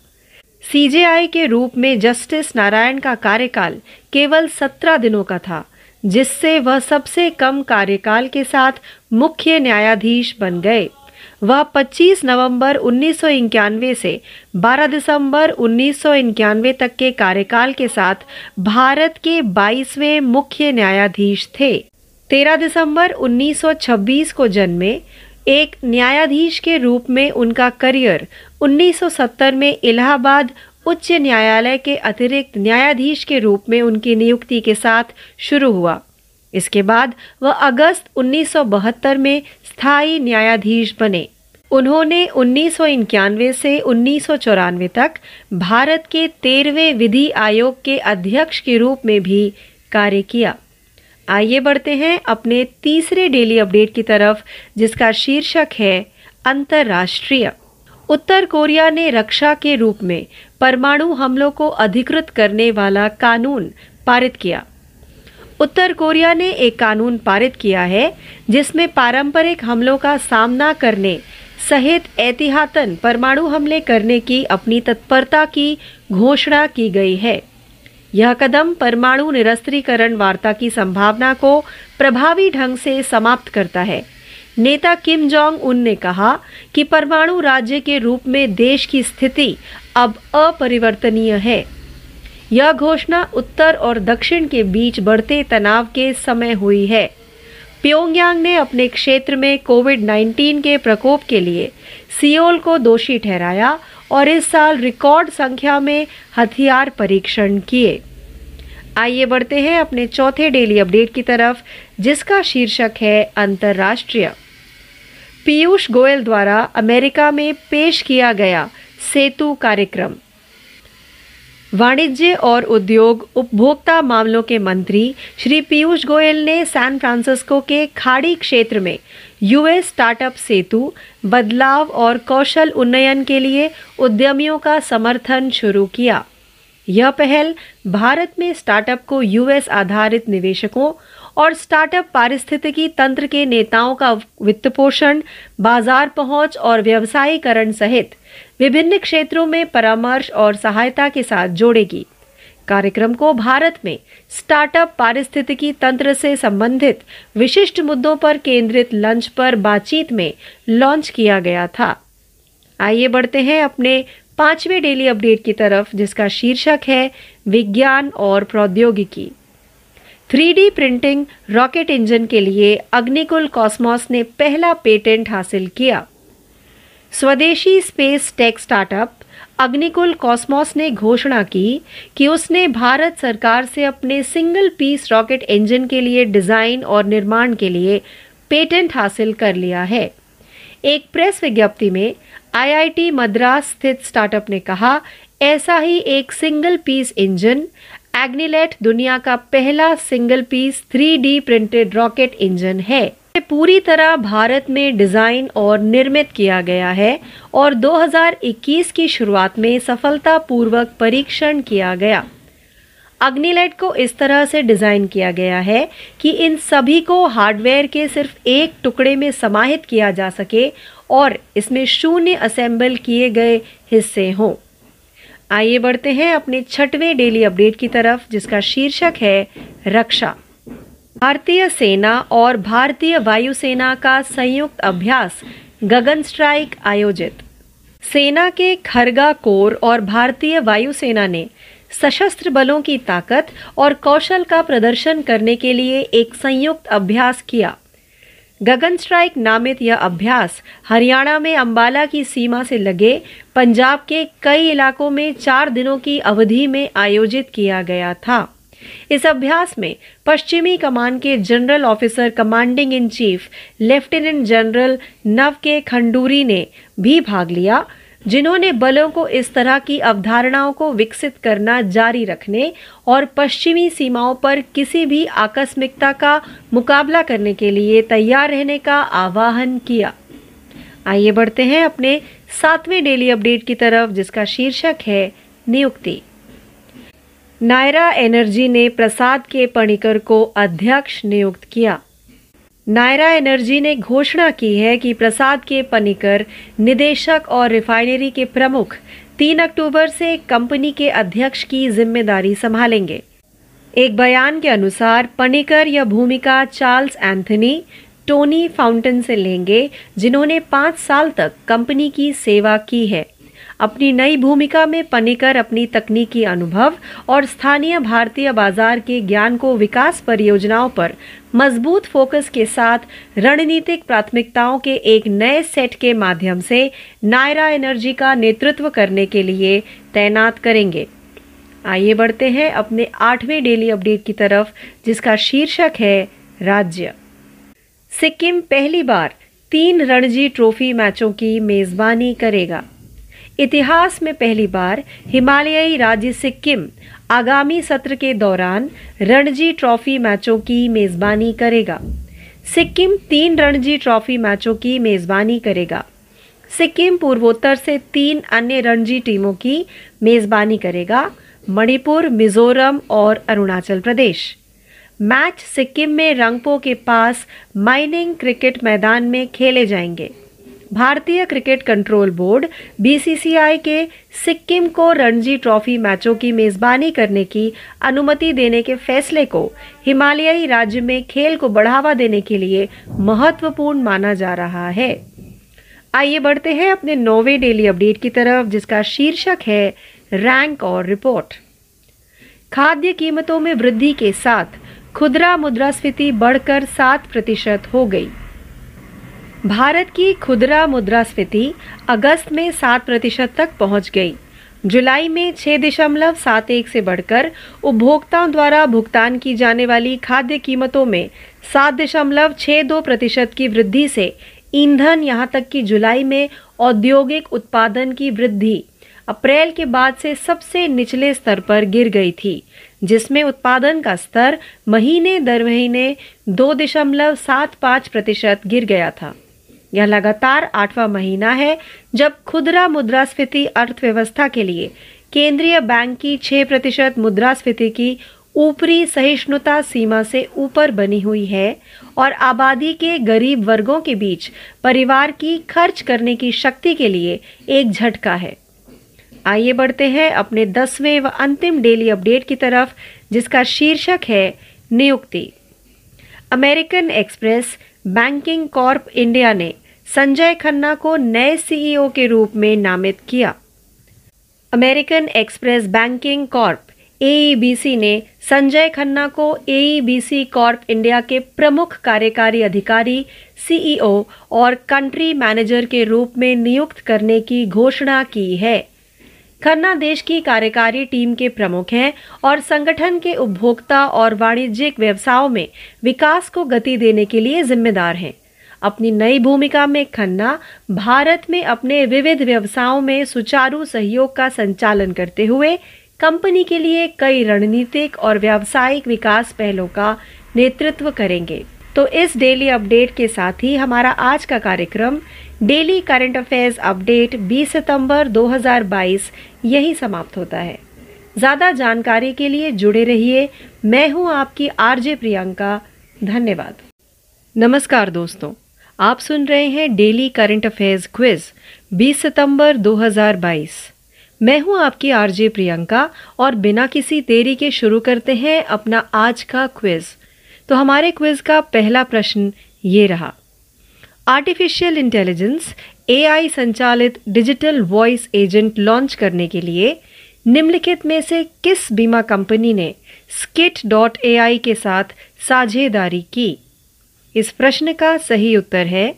सी जे आई के रूप में जस्टिस नारायण का कार्यकाल केवल सत्रह दिनों का था, जिससे वह सबसे कम कार्यकाल के साथ मुख्य न्यायाधीश बन गए. वह पच्चीस नवंबर उन्नीस सौ इक्यानवे से बारह दिसंबर उन्नीस सौ इक्यानवे तक के कार्यकाल के साथ भारत के बाईसवें मुख्य न्यायाधीश थे. तेरह दिसंबर उन्नीस सौ छब्बीस को जन्मे एक न्यायाधीश के रूप में उनका करियर उन्नीस सौ सत्तर में इलाहाबाद उच्च न्यायालय के अतिरिक्त न्यायाधीश के रूप में उनकी नियुक्ति के साथ शुरू हुआ. इसके बाद वह अगस्त उन्नीस सौ बहत्तर में स्थायी न्यायाधीश बने. उन्होंने उन्नीस सौ इक्यानवे से उन्नीस सौ चौरानवे तक भारत के तेरहवें विधि आयोग के अध्यक्ष के रूप में भी कार्य किया. आइए बढ़ते हैं अपने तीसरे डेली अपडेट की तरफ, जिसका शीर्षक है अंतर्राष्ट्रीय. उत्तर कोरिया ने रक्षा के रूप में परमाणु हमलों को अधिकृत करने वाला कानून पारित किया. उत्तर कोरिया ने एक कानून पारित किया है जिसमें पारंपरिक हमलों का सामना करने सहित एहतियातन परमाणु हमले करने की अपनी तत्परता की घोषणा की गई है. यह कदम परमाणु निरस्त्रीकरण वार्ता की संभावना को प्रभावी ढंग से समाप्त करता है. नेता किम जोंग उन ने कहा कि परमाणु राज्य के रूप में देश की स्थिति अब अपरिवर्तनीय है. यह घोषणा उत्तर और दक्षिण के बीच बढ़ते तनाव के समय हुई है. प्योंगयांग ने अपने क्षेत्र में कोविड उन्नीस के प्रकोप के लिए सियोल को दोषी ठहराया और इस साल रिकॉर्ड संख्या में हथियार परीक्षण किए. आइए बढ़ते हैं अपने चौथे डेली अपडेट की तरफ, जिसका शीर्षक है अंतर्राष्ट्रीय। पीयूष गोयल द्वारा अमेरिका में पेश किया गया सेतु कार्यक्रम। वाणिज्य और उद्योग उपभोक्ता मामलों के मंत्री श्री पीयूष गोयल ने सैन फ्रांसिस्को के खाड़ी क्षेत्र में यूएस स्टार्टअप सेतु, बदलाव और कौशल उन्नयन के लिए उद्यमियों का समर्थन शुरू किया। यह पहल भारत में स्टार्टअप को यूएस आधारित निवेशकों और स्टार्टअप पारिस्थितिकी तंत्र के नेताओं का वित्त पोषण, बाजार पहुंच और व्यवसायीकरण सहित विभिन्न क्षेत्रों में परामर्श और सहायता के साथ जोड़ेगी। कार्यक्रम को भारत में स्टार्टअप पारिस्थितिकी तंत्र से संबंधित विशिष्ट मुद्दों पर केंद्रित लंच पर बातचीत में लॉन्च किया गया था। आइए बढ़ते हैं अपने पांचवें डेली अपडेट की तरफ, जिसका शीर्षक है विज्ञान और प्रौद्योगिकी। Three D printing rocket engine के लिए अग्निकुल कॉस्मोस ने पहला पेटेंट हासिल किया। स्वदेशी space tech startup Agnikul Cosmos ने घोषणा की कि उसने भारत सरकार से अपने सिंगल पीस रॉकेट इंजन के लिए डिजाइन और निर्माण के लिए पेटेंट हासिल कर लिया है। एक प्रेस विज्ञप्ति में आई आई टी मद्रास स्थित स्टार्टअप ने कहा, ऐसा ही एक सिंगल पीस इंजन एग्निलेट दुनिया का पहला single piece three D printed rocket engine है। पूरी तरह भारत में डिजाइन और निर्मित किया गया है और दो हज़ार इक्कीस की शुरुआत में सफलतापूर्वक परीक्षण किया गया। अग्निलेट को इस तरह से डिजाइन किया गया है कि इन सभी को हार्डवेयर के सिर्फ एक टुकड़े में समाहित किया जा सके और इसमें शून्य असेंबल किए गए हिस्से हों। आइए बढ़ते हैं अपने छठवें डेली अपडेट की तरफ, जिसका शीर्षक है रक्षा। भारतीय सेना और भारतीय वायुसेना का संयुक्त अभ्यास गगन स्ट्राइक आयोजित। सेना के खरगा कोर और भारतीय वायुसेना ने सशस्त्र बलों की ताकत और कौशल का प्रदर्शन करने के लिए एक संयुक्त अभ्यास किया। गगन स्ट्राइक नामित यह अभ्यास हरियाणा में अंबाला की सीमा से लगे पंजाब के कई इलाकों में चार दिनों की अवधि में आयोजित किया गया था। इस अभ्यास में पश्चिमी कमान के general officer commanding in chief lieutenant general Nav K Khanduri ने भी भाग लिया, जिन्होंने बलों को इस तरह की अवधारणाओं को विकसित करना जारी रखने और पश्चिमी सीमाओं पर किसी भी आकस्मिकता का मुकाबला करने के लिए तैयार रहने का आह्वान किया। आइए बढ़ते हैं अपने सातवें डेली अपडेट की तरफ, जिसका शीर्षक है नियुक्ति। नायरा एनर्जी ने प्रसाद के पणिकर को अध्यक्ष नियुक्त किया। नायरा एनर्जी ने घोषणा की है कि प्रसाद के पणिकर निदेशक और रिफाइनरी के प्रमुख तीन अक्टूबर से कंपनी के अध्यक्ष की जिम्मेदारी संभालेंगे। एक बयान के अनुसार पणिकर यह भूमिका चार्ल्स एंथनी टोनी फाउंटेन से लेंगे, जिन्होंने पाँच साल तक कंपनी की सेवा की है। अपनी नई भूमिका में पणिकर अपनी तकनीकी अनुभव और स्थानीय भारतीय बाजार के ज्ञान को विकास परियोजनाओं पर मजबूत फोकस के साथ रणनीतिक प्राथमिकताओं के एक नए सेट के माध्यम से नायरा एनर्जी का नेतृत्व करने के लिए तैनात करेंगे। आइए बढ़ते हैं अपने आठवें डेली अपडेट की तरफ, जिसका शीर्षक है राज्य। सिक्किम पहली बार तीन रणजी ट्रॉफी मैचों की मेजबानी करेगा। इतिहास में पहली बार हिमालयी राज्य सिक्किम आगामी सत्र के दौरान रणजी ट्रॉफी मैचों की मेजबानी करेगा। सिक्किम तीन रणजी ट्रॉफी मैचों की मेजबानी करेगा। सिक्किम पूर्वोत्तर से तीन अन्य रणजी टीमों की मेजबानी करेगा, मणिपुर, मिजोरम और अरुणाचल प्रदेश। मैच सिक्किम में रंगपो के पास माइनिंग क्रिकेट मैदान में खेले जाएंगे। भारतीय cricket control board B C C I के सिक्किम को रणजी ट्रॉफी मैचों की मेजबानी करने की अनुमति देने के फैसले को हिमालयी राज्य में खेल को बढ़ावा देने के लिए महत्वपूर्ण माना जा रहा है। आइए बढ़ते हैं अपने नौवें डेली अपडेट की तरफ, जिसका शीर्षक है रैंक और रिपोर्ट। खाद्य कीमतों में वृद्धि के साथ खुदरा मुद्रास्फीति बढ़कर सात प्रतिशत हो गई। भारत की खुदरा मुद्रास्फीति अगस्त में सात प्रतिशत तक पहुंच गई। जुलाई में छः दशमलव सात एक से बढ़कर उपभोक्ताओं द्वारा भुगतान की जाने वाली खाद्य कीमतों में सात दशमलव छः दो प्रतिशत की वृद्धि से ईंधन, यहाँ तक कि जुलाई में औद्योगिक उत्पादन की वृद्धि अप्रैल के बाद से सबसे निचले स्तर पर गिर गई थी, जिसमें उत्पादन का स्तर महीने दर महीने दो दशमलव सात पाँच प्रतिशत गिर गया था। यह लगातार आठवां महीना है जब खुदरा मुद्रास्फीति अर्थव्यवस्था के लिए केंद्रीय बैंक की छह प्रतिशत मुद्रास्फीति की ऊपरी सहिष्णुता सीमा से ऊपर बनी हुई है और आबादी के गरीब वर्गों के बीच परिवार की खर्च करने की शक्ति के लिए एक झटका है। आइए बढ़ते हैं अपने दसवें व अंतिम डेली अपडेट की तरफ, जिसका शीर्षक है नियुक्ति। American Express banking corp India ने संजय खन्ना को नए सीईओ के रूप में नामित किया। American Express banking corp A E B C ने संजय खन्ना को A E B C corp India के प्रमुख कार्यकारी अधिकारी, सीईओ और कंट्री मैनेजर के रूप में नियुक्त करने की घोषणा की है। खन्ना देश की कार्यकारी टीम के प्रमुख हैं और संगठन के उपभोक्ता और वाणिज्यिक व्यवसायों में विकास को गति देने के लिए जिम्मेदार हैं। अपनी नई भूमिका में खन्ना भारत में अपने विविध व्यवसायों में सुचारू सहयोग का संचालन करते हुए कंपनी के लिए कई रणनीतिक और व्यावसायिक विकास पहलों का नेतृत्व करेंगे। तो इस डेली अपडेट के साथ ही हमारा आज का कार्यक्रम डेली करंट अफेयर्स अपडेट बीस सितंबर दो हज़ार बाईस यही समाप्त होता है। ज़्यादा जानकारी के लिए जुड़े रहिए। मैं हूं आपकी आरजे प्रियंका। धन्यवाद। नमस्कार दोस्तों, आप सुन रहे हैं डेली करंट अफेयर्स क्विज बीस सितंबर दो हज़ार बाईस। मैं हूं आपकी आरजे प्रियंका और बिना किसी देरी के शुरू करते हैं अपना आज का क्विज। तो हमारे क्विज का पहला प्रश्न ये रहा। आर्टिफिशियल इंटेलिजेंस ए आई संचालित डिजिटल वॉइस एजेंट लॉन्च करने के लिए निम्नलिखित में से किस बीमा कंपनी ने स्किट डॉट ए आई के साथ साझेदारी की? इस प्रश्न का सही उत्तर है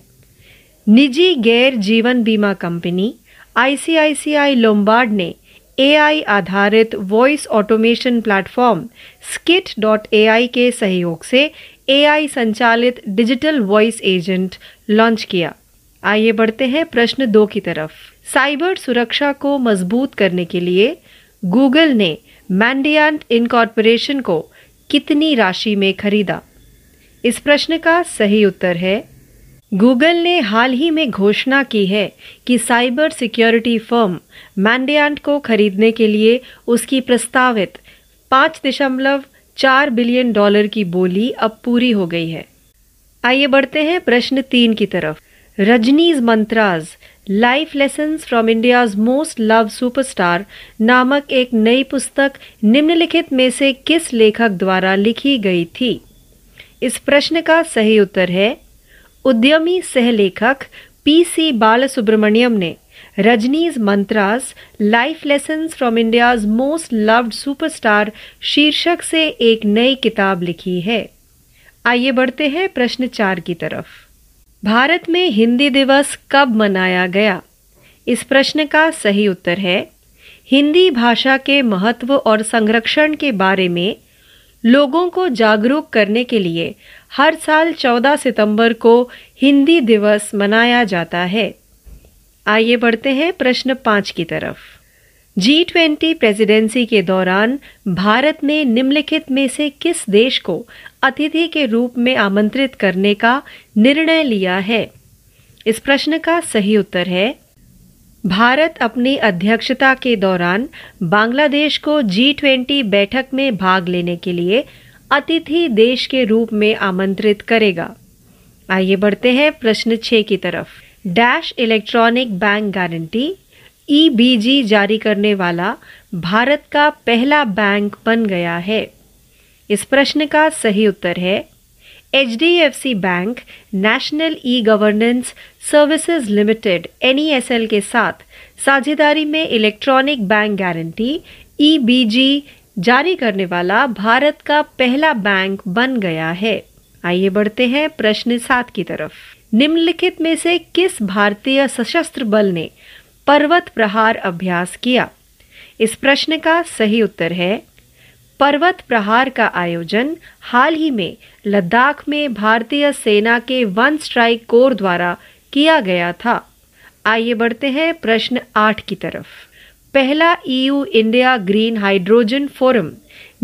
निजी गैर जीवन बीमा company I C I C I Lombard ने ए आई आधारित voice automation platform skit dot A I के सहयोग से ए आई संचालित डिजिटल वॉइस एजेंट लॉन्च किया। आइए बढ़ते हैं प्रश्न दो की तरफ। साइबर सुरक्षा को मजबूत करने के लिए गूगल ने मैंडियंट इनकॉर्पोरेशन को कितनी राशि में खरीदा? इस प्रश्न का सही उत्तर है गूगल ने हाल ही में घोषणा की है कि साइबर सिक्योरिटी फर्म मैंडियंट को खरीदने के लिए उसकी प्रस्तावित पाँच दशमलव चार बिलियन डॉलर की बोली अब पूरी हो गई है। आइए बढ़ते हैं प्रश्न तीन की तरफ। Rajini's mantras life lessons from India's most love superstar नामक एक नई पुस्तक निम्नलिखित में से किस लेखक द्वारा लिखी गई थी? इस प्रश्न का सही उत्तर है उद्यमी सहलेखक पी सी बालसुब्रमण्यम ने Rajini's mantras life lessons from India's most loved superstar शीर्षक से एक नई किताब लिखी है। आइए बढ़ते हैं प्रश्न चार की तरफ। भारत में हिंदी दिवस कब मनाया गया? इस प्रश्न का सही उत्तर है हिंदी भाषा के महत्व और संरक्षण के बारे में लोगों को जागरूक करने के लिए हर साल चौदह सितंबर को हिंदी दिवस मनाया जाता है। आइए बढ़ते हैं प्रश्न पाँच की तरफ। जी ट्वेंटी प्रेसिडेंसी के दौरान भारत ने निम्नलिखित में से किस देश को अतिथि के रूप में आमंत्रित करने का निर्णय लिया है? इस प्रश्न का सही उत्तर है भारत अपनी अध्यक्षता के दौरान बांग्लादेश को जी ट्वेंटी बैठक में भाग लेने के लिए अतिथि देश के रूप में आमंत्रित करेगा। आइए बढ़ते हैं प्रश्न छः की तरफ। Dash electronic bank guarantee E B G जारी करने वाला भारत का पहला बैंक बन गया है। इस प्रश्न का सही उत्तर है H D F C bank national E governance services limited N E S L के साथ साझेदारी में electronic bank guarantee E B G जारी करने वाला भारत का पहला बैंक बन गया है। आइए बढ़ते हैं प्रश्न सात की तरफ। निम्नलिखित में से किस भारतीय सशस्त्र बल ने पर्वत प्रहार अभ्यास किया? इस प्रश्न का सही उत्तर है पर्वत प्रहार का आयोजन हाल ही में लद्दाख में भारतीय सेना के वन स्ट्राइक कोर द्वारा किया गया था। आइए बढ़ते हैं प्रश्न आठ की तरफ। पहला E U India green hydrogen forum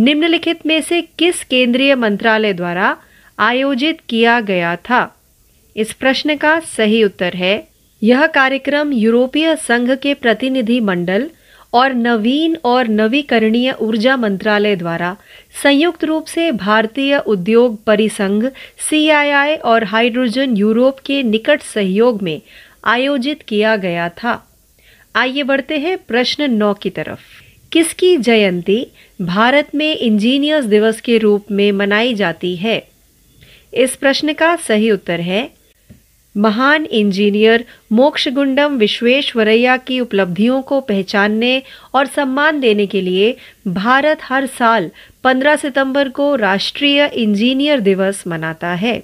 निम्नलिखित में से किस केंद्रीय मंत्रालय द्वारा आयोजित किया गया था? इस प्रश्न का सही उत्तर है यह कार्यक्रम यूरोपीय संघ के प्रतिनिधि मंडल और नवीन और नवीकरणीय ऊर्जा मंत्रालय द्वारा संयुक्त रूप से भारतीय उद्योग परिसंघ सी आई आई और हाइड्रोजन यूरोप के निकट सहयोग में आयोजित किया गया था। आइए बढ़ते हैं प्रश्न नौ की तरफ। किसकी जयंती भारत में इंजीनियर्स दिवस के रूप में मनाई जाती है? इस प्रश्न का सही उत्तर है महान इंजीनियर मोक्षगुंडम विश्वेश्वरैया की उपलब्धियों को पहचानने और सम्मान देने के लिए भारत हर साल पंद्रह सितंबर को राष्ट्रीय इंजीनियर दिवस मनाता है।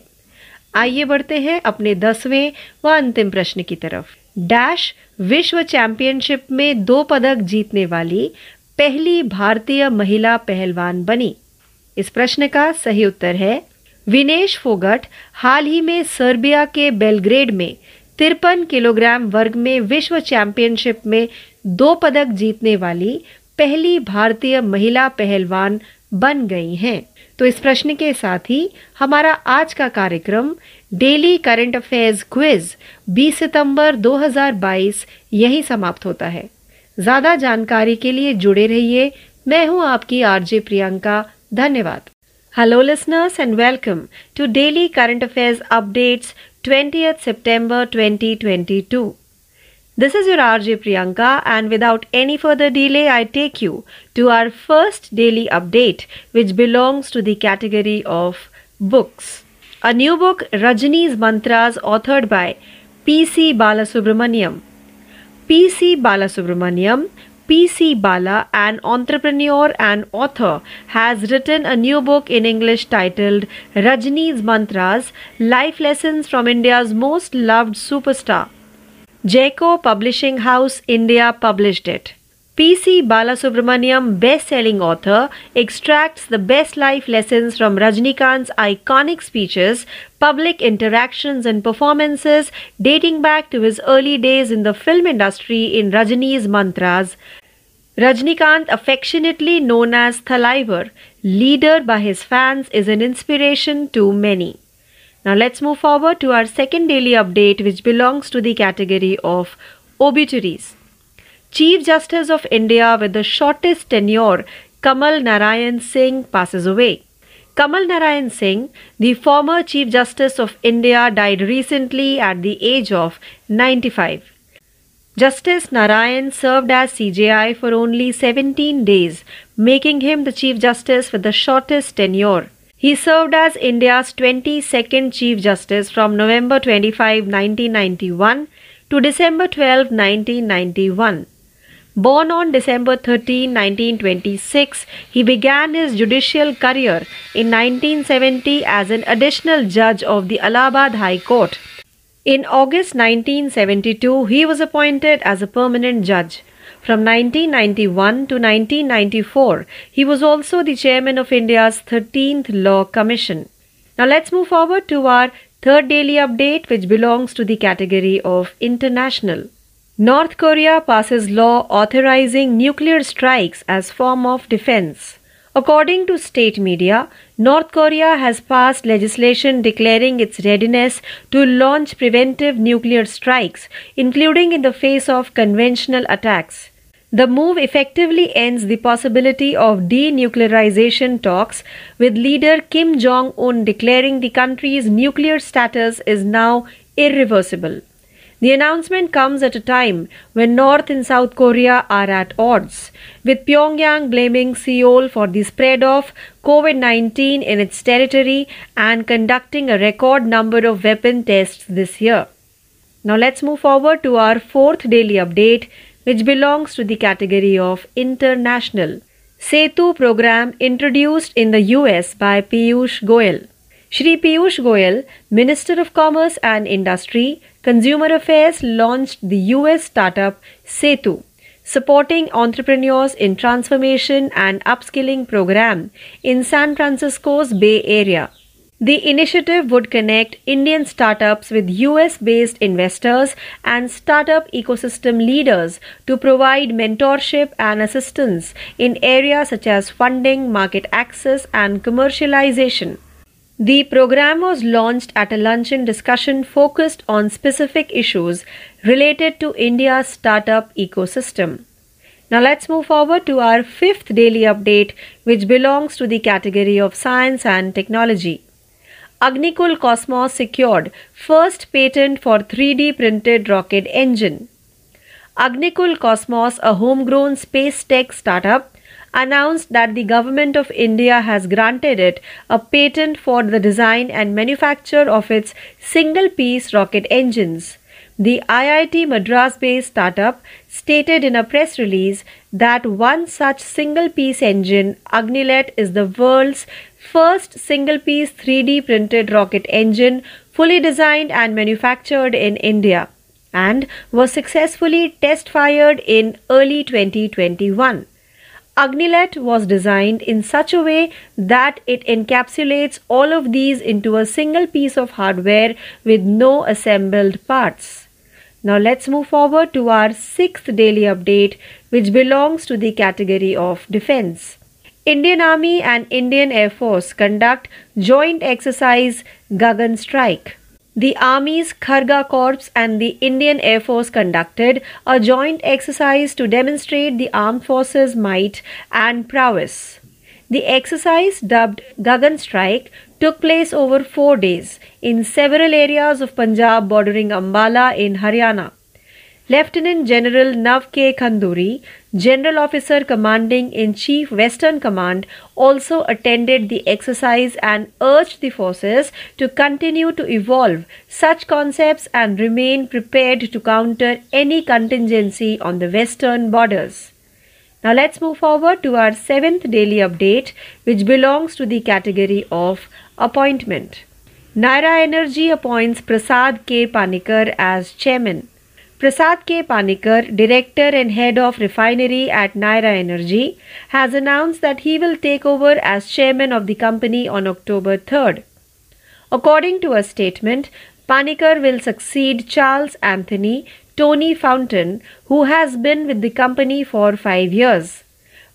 आइए बढ़ते हैं अपने दसवें व अंतिम प्रश्न की तरफ। डैश विश्व चैंपियनशिप में दो पदक जीतने वाली पहली भारतीय महिला पहलवान बनी। इस प्रश्न का सही उत्तर है विनेश फोगट हाल ही में सर्बिया के बेलग्रेड में तिरपन किलोग्राम वर्ग में विश्व चैंपियनशिप में दो पदक जीतने वाली पहली भारतीय महिला पहलवान बन गई हैं। तो इस प्रश्न के साथ ही हमारा आज का कार्यक्रम डेली करंट अफेयर्स क्विज बीस सितंबर दो हज़ार बाईस यही समाप्त होता है। ज़्यादा जानकारी के लिए जुड़े रहिए। मैं हूँ आपकी आरजे प्रियंका। धन्यवाद। Hello listeners and welcome to Daily Current Affairs Updates twentieth September twenty twenty-two. This is your R J Priyanka and without any further delay I take you to our first daily update which belongs to the category of books. A new book Rajini's Mantras authored by P C Balasubramaniam. P C Balasubramaniam P C Bala, an entrepreneur and author, has written a new book in English titled Rajini's Mantras: Life Lessons from India's Most Loved Superstar. Jayco Publishing House India published it. P C Balasubramaniam, best-selling author, extracts the best life lessons from Rajinikanth's iconic speeches, public interactions and performances dating back to his early days in the film industry in Rajini's Mantras. Rajinikanth, affectionately known as Thalaivar, leader by his fans, is an inspiration to many. Now let's move forward to our second daily update which belongs to the category of obituaries. Chief Justice of India with the shortest tenure, Kamal Narayan Singh, passes away. Kamal Narayan Singh, the former Chief Justice of India, died recently at the age of ninety-five. Justice Narayan served as C J I for only seventeen days, making him the Chief Justice with the shortest tenure. He served as India's twenty-second Chief Justice from November twenty-fifth, nineteen ninety-one to December twelfth, nineteen ninety-one. Born on December thirteenth, nineteen twenty-six, he began his judicial career in nineteen seventy as an additional judge of the Allahabad High Court. In August nineteen seventy-two, he was appointed as a permanent judge. From nineteen ninety-one to nineteen ninety-four, he was also the chairman of India's thirteenth Law Commission. Now let's move forward to our third daily update which belongs to the category of international. North Korea passes law authorizing nuclear strikes as form of defense. According to state media, North Korea has passed legislation declaring its readiness to launch preventive nuclear strikes, including in the face of conventional attacks. The move effectively ends the possibility of denuclearization talks, with leader Kim Jong-un declaring the country's nuclear status is now irreversible. The announcement comes at a time when North and South Korea are at odds, with Pyongyang blaming Seoul for the spread of COVID nineteen in its territory and conducting a record number of weapon tests this year. Now let's move forward to our fourth daily update, which belongs to the category of international. SETU program introduced in the U S by Piyush Goyal. Shri Piyush Goyal, Minister of Commerce and Industry, Consumer Affairs, launched the U S startup SETU, supporting entrepreneurs in transformation and upskilling program in San Francisco's Bay Area. The initiative would connect Indian startups with U S-based investors and startup ecosystem leaders to provide mentorship and assistance in areas such as funding, market access, and commercialization. The program was launched at a luncheon discussion focused on specific issues related to India's startup ecosystem. Now let's move forward to our fifth daily update, which belongs to the category of science and technology. Agnikul Cosmos secured first patent for three D printed rocket engine. Agnikul Cosmos, a homegrown space tech startup, announced that the government of India has granted it a patent for the design and manufacture of its single-piece rocket engines. The I I T Madras-based startup stated in a press release that one such single-piece engine, Agnilet, is the world's first single-piece three D printed rocket engine fully designed and manufactured in India, and was successfully test-fired in early twenty twenty-one. Agnilet was designed in such a way that it encapsulates all of these into a single piece of hardware with no assembled parts. Now let's move forward to our sixth daily update, which belongs to the category of defense. Indian Army and Indian Air Force conduct joint exercise Gagan Strike. The Army's Kharga Corps and the Indian Air Force conducted a joint exercise to demonstrate the armed forces' might and prowess. The exercise, dubbed Gagan Strike, took place over four days in several areas of Punjab bordering Ambala in Haryana. Lieutenant General Nav K. Khanduri, General Officer Commanding in Chief Western Command, also attended the exercise and urged the forces to continue to evolve such concepts and remain prepared to counter any contingency on the western borders. Now let's move forward to our seventh daily update, which belongs to the category of appointment. Naira Energy appoints Prasad K. Panikkar as chairman. Prasad K. Panikkar, director and head of refinery at Naira Energy, has announced that he will take over as chairman of the company on October third. According to a statement, Panikkar will succeed Charles Anthony Tony Fountain, who has been with the company for five years.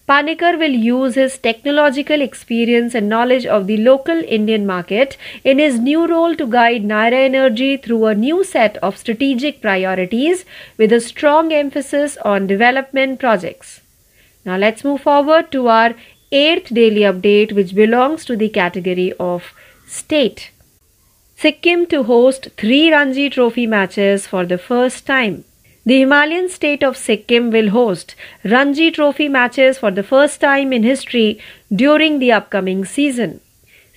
Panikkar will use his technological experience and knowledge of the local Indian market in his new role to guide Naira Energy through a new set of strategic priorities with a strong emphasis on development projects. Now let's move forward to our eighth daily update, which belongs to the category of state. Sikkim to host three Ranji Trophy matches for the first time. The Himalayan state of Sikkim will host Ranji Trophy matches for the first time in history during the upcoming season.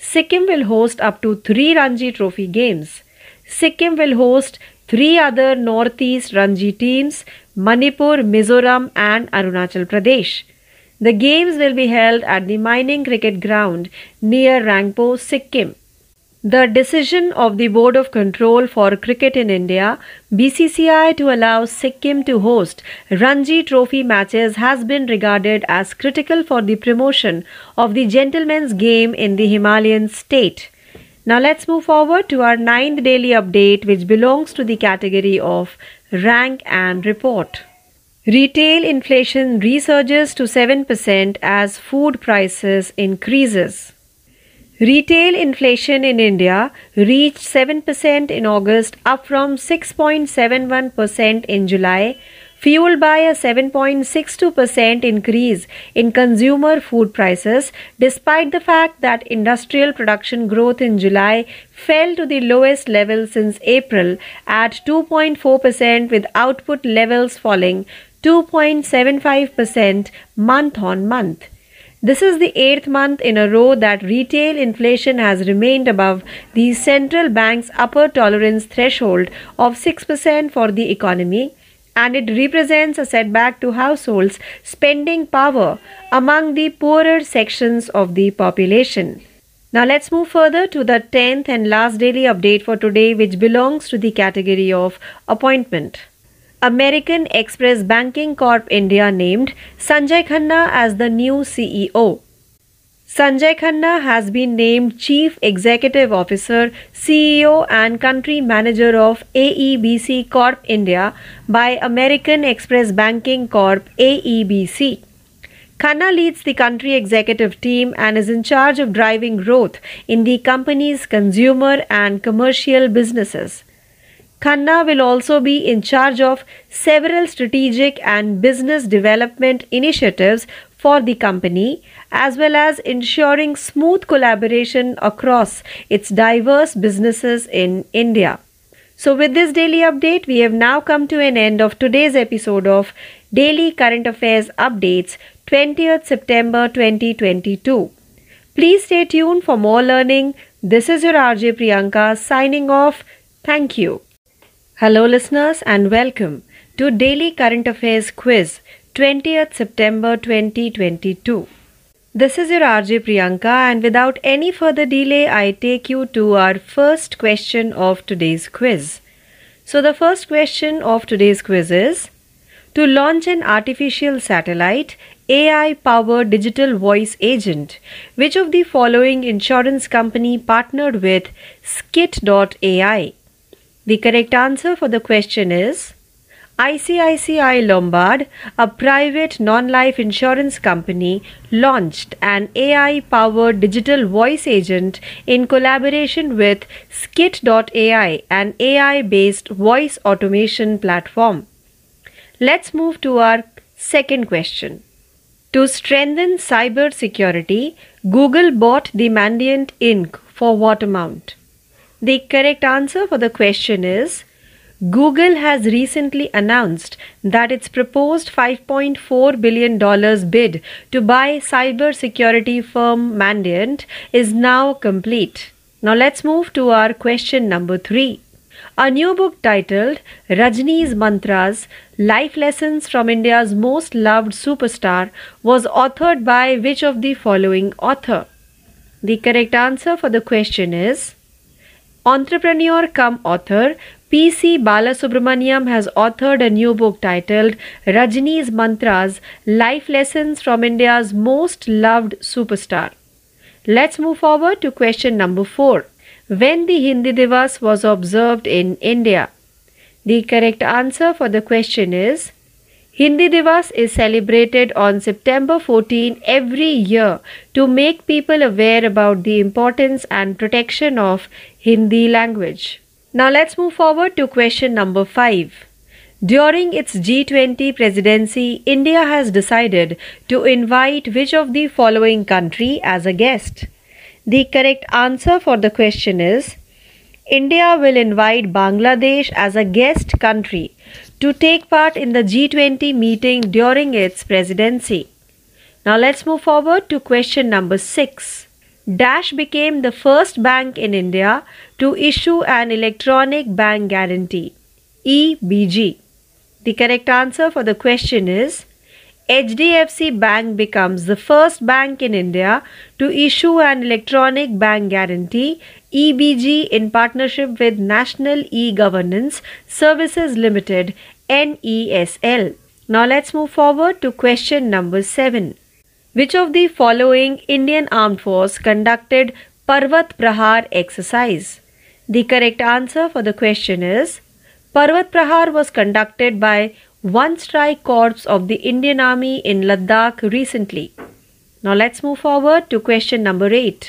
Sikkim will host up to three Ranji Trophy games. Sikkim will host three other Northeast Ranji teams, Manipur, Mizoram, and Arunachal Pradesh. The games will be held at the mining cricket ground near Rangpo, Sikkim. The decision of the Board of Control for Cricket in India, B C C I, to allow Sikkim to host Ranji Trophy matches has been regarded as critical for the promotion of the gentleman's game in the Himalayan state. Now let's move forward to our ninth daily update, which belongs to the category of rank and report. Retail inflation resurges to seven percent as food prices increases. Retail inflation in India reached seven percent in August, up from six point seven one percent in July, fueled by a seven point six two percent increase in consumer food prices, despite the fact that industrial production growth in July fell to the lowest level since April at two point four percent, with output levels falling two point seven five percent month on month. This is the eighth month in a row that retail inflation has remained above the central bank's upper tolerance threshold of six percent for the economy, and it represents a setback to households' spending power among the poorer sections of the population. Now let's move further to the tenth and last daily update for today, which belongs to the category of appointment. American Express Banking Corp India named Sanjay Khanna as the new C E O. Sanjay Khanna has been named Chief Executive Officer, C E O and Country Manager of A E B C Corp India by American Express Banking Corp A E B C. Khanna leads the country executive team and is in charge of driving growth in the company's consumer and commercial businesses. Khanna will also be in charge of several strategic and business development initiatives for the company, as well as ensuring smooth collaboration across its diverse businesses in India. So with this daily update, we have now come to an end of today's episode of Daily Current Affairs Updates, twentieth September twenty twenty-two. Please stay tuned for more learning. This is your R J Priyanka signing off. Thank you. Hello listeners and welcome to Daily Current Affairs Quiz, twentieth September twenty twenty-two. This is your R J Priyanka, and without any further delay I take you to our first question of today's quiz. So the first question of today's quiz is: to launch an artificial satellite A I-powered digital voice agent, which of the following insurance company partnered with Skit dot A I? The correct answer for the question is I C I C I Lombard, a private non-life insurance company, launched an A I-powered digital voice agent in collaboration with Skit dot A I, an A I-based voice automation platform. Let's move to our second question. To strengthen cyber security, Google bought the Mandiant Incorporated for what amount? The correct answer for the question is Google has recently announced that its proposed five point four billion dollars bid to buy cybersecurity firm Mandiant is now complete. Now let's move to our question number three. A new book titled Rajini's Mantras: Life Lessons from India's Most Loved Superstar was authored by which of the following author? The correct answer for the question is entrepreneur cum author P C Balasubramaniam has authored a new book titled Rajini's Mantras: Life Lessons from India's Most Loved Superstar. Let's move forward to question number four. When the Hindi Divas was observed in India? The correct answer for the question is Hindi Divas is celebrated on September fourteenth every year to make people aware about the importance and protection of Hindi language. Now let's move forward to question number five. During its G twenty presidency, India has decided to invite which of the following country as a guest? The correct answer for the question is India will invite Bangladesh as a guest country to take part in the G twenty meeting during its presidency. Now let's move forward to question number six. Dash became the first bank in India to issue an electronic bank guarantee, E B G. The correct answer for the question is H D F C Bank becomes the first bank in India to issue an electronic bank guarantee, E B G, in partnership with National E-Governance Services Limited, N E S L. Now let's move forward to question number seven. Which of the following Indian Armed Force conducted Parvat Prahar exercise? The correct answer for the question is Parvat Prahar was conducted by One Strike Corps of the Indian Army in Ladakh recently. Now let's move forward to question number eight.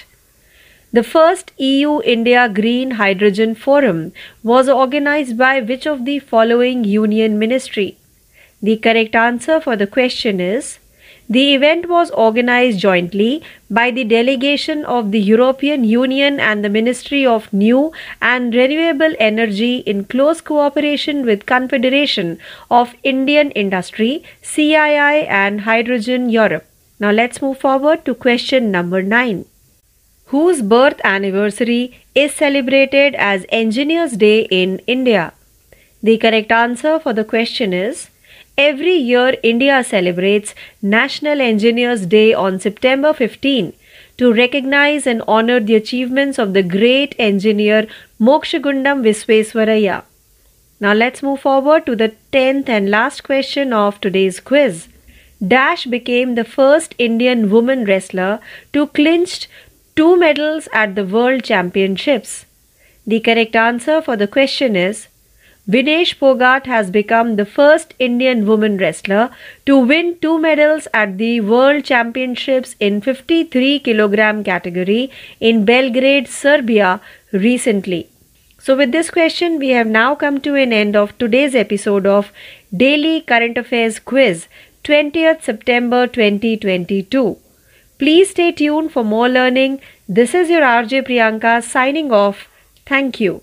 The first E U India Green Hydrogen Forum was organized by which of the following union ministry? The correct answer for the question is the event was organized jointly by the delegation of the European Union and the Ministry of New and Renewable Energy in close cooperation with Confederation of Indian Industry, C I I, and Hydrogen Europe. Now let's move forward to question number nine. Whose birth anniversary is celebrated as Engineers Day in India? The correct answer for the question is every year, India celebrates National Engineers Day on September fifteenth to recognize and honor the achievements of the great engineer Mokshagundam Visveswaraya. Now let's move forward to the tenth and last question of today's quiz. Dash became the first Indian woman wrestler to clinch two medals at the World Championships. The correct answer for the question is Vinesh Phogat has become the first Indian woman wrestler to win two medals at the World Championships in fifty-three kilogram category in Belgrade, Serbia recently. So with this question, we have now come to an end of today's episode of Daily Current Affairs Quiz, twentieth September twenty twenty-two. Please stay tuned for more learning. This is your R J Priyanka signing off. Thank you.